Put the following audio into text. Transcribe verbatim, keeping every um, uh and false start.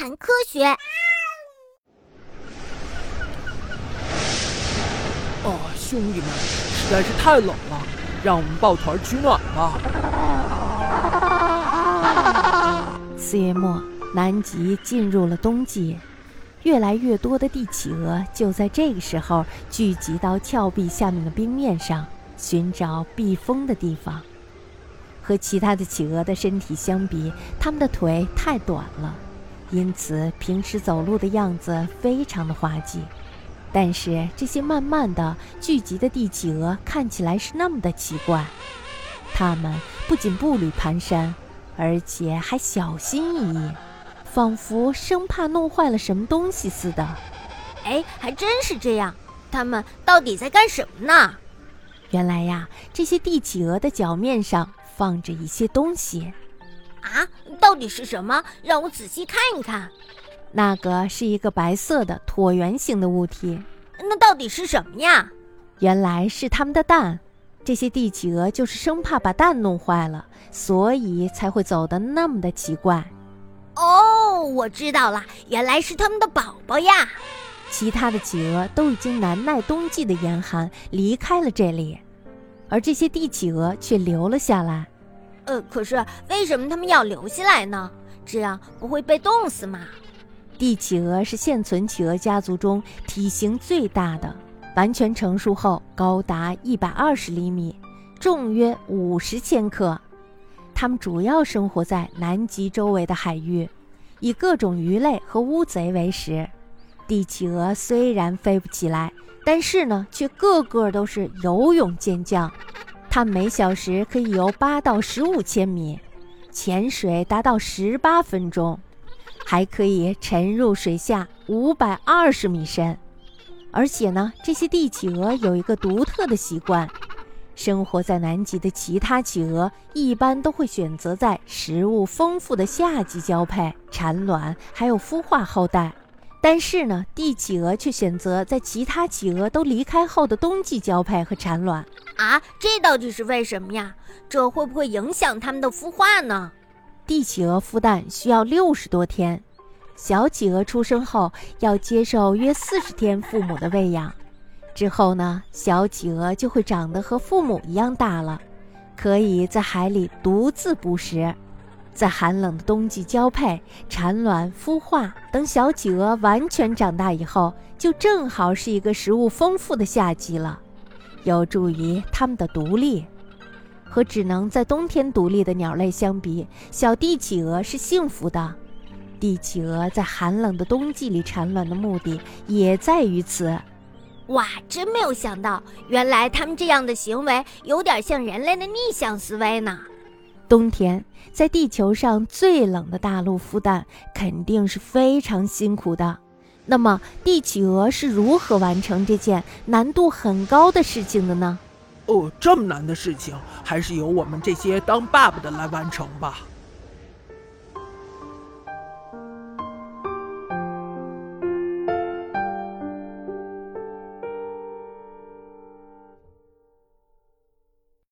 谈科学。哦，兄弟们，实在是太冷了，让我们抱团取暖吧。四月末，南极进入了冬季，越来越多的帝企鹅就在这个时候聚集到峭壁下面的冰面上，寻找避风的地方。和其他的企鹅的身体相比，它们的腿太短了，因此平时走路的样子非常的滑稽。但是这些慢慢的聚集的帝企鹅看起来是那么的奇怪，它们不仅步履蹒跚，而且还小心翼翼，仿佛生怕弄坏了什么东西似的。哎，还真是这样，它们到底在干什么呢？原来呀，这些帝企鹅的脚面上放着一些东西。啊，到底是什么？让我仔细看一看。那个是一个白色的椭圆形的物体。那到底是什么呀？原来是它们的蛋。这些帝企鹅就是生怕把蛋弄坏了，所以才会走得那么的奇怪。哦，我知道了，原来是它们的宝宝呀。其他的企鹅都已经难耐冬季的严寒离开了这里，而这些帝企鹅却留了下来。呃，可是为什么他们要留下来呢？这样不会被冻死吗？帝企鹅是现存企鹅家族中体型最大的，完全成熟后高达一百二十厘米，重约五十千克。它们主要生活在南极周围的海域，以各种鱼类和乌贼为食。帝企鹅虽然飞不起来，但是呢，却个个都是游泳健将。它每小时可以游八到十五千米，潜水达到十八分钟，还可以沉入水下五百二十米深。而且呢，这些帝企鹅有一个独特的习惯，生活在南极的其他企鹅一般都会选择在食物丰富的夏季交配、产卵，还有孵化后代。但是呢，帝企鹅却选择在其他企鹅都离开后的冬季交配和产卵。啊，这到底是为什么呀？这会不会影响它们的孵化呢？帝企鹅孵蛋需要六十多天，小企鹅出生后要接受约四十天父母的喂养。之后呢，小企鹅就会长得和父母一样大了，可以在海里独自捕食。在寒冷的冬季交配、产卵、孵化，等小企鹅完全长大以后，就正好是一个食物丰富的夏季了，有助于它们的独立。和只能在冬天独立的鸟类相比，小帝企鹅是幸福的。帝企鹅在寒冷的冬季里产卵的目的也在于此。哇，真没有想到，原来它们这样的行为有点像人类的逆向思维呢。冬天在地球上最冷的大陆孵蛋肯定是非常辛苦的，那么帝企鹅是如何完成这件难度很高的事情的呢？哦，这么难的事情还是由我们这些当爸爸的来完成吧。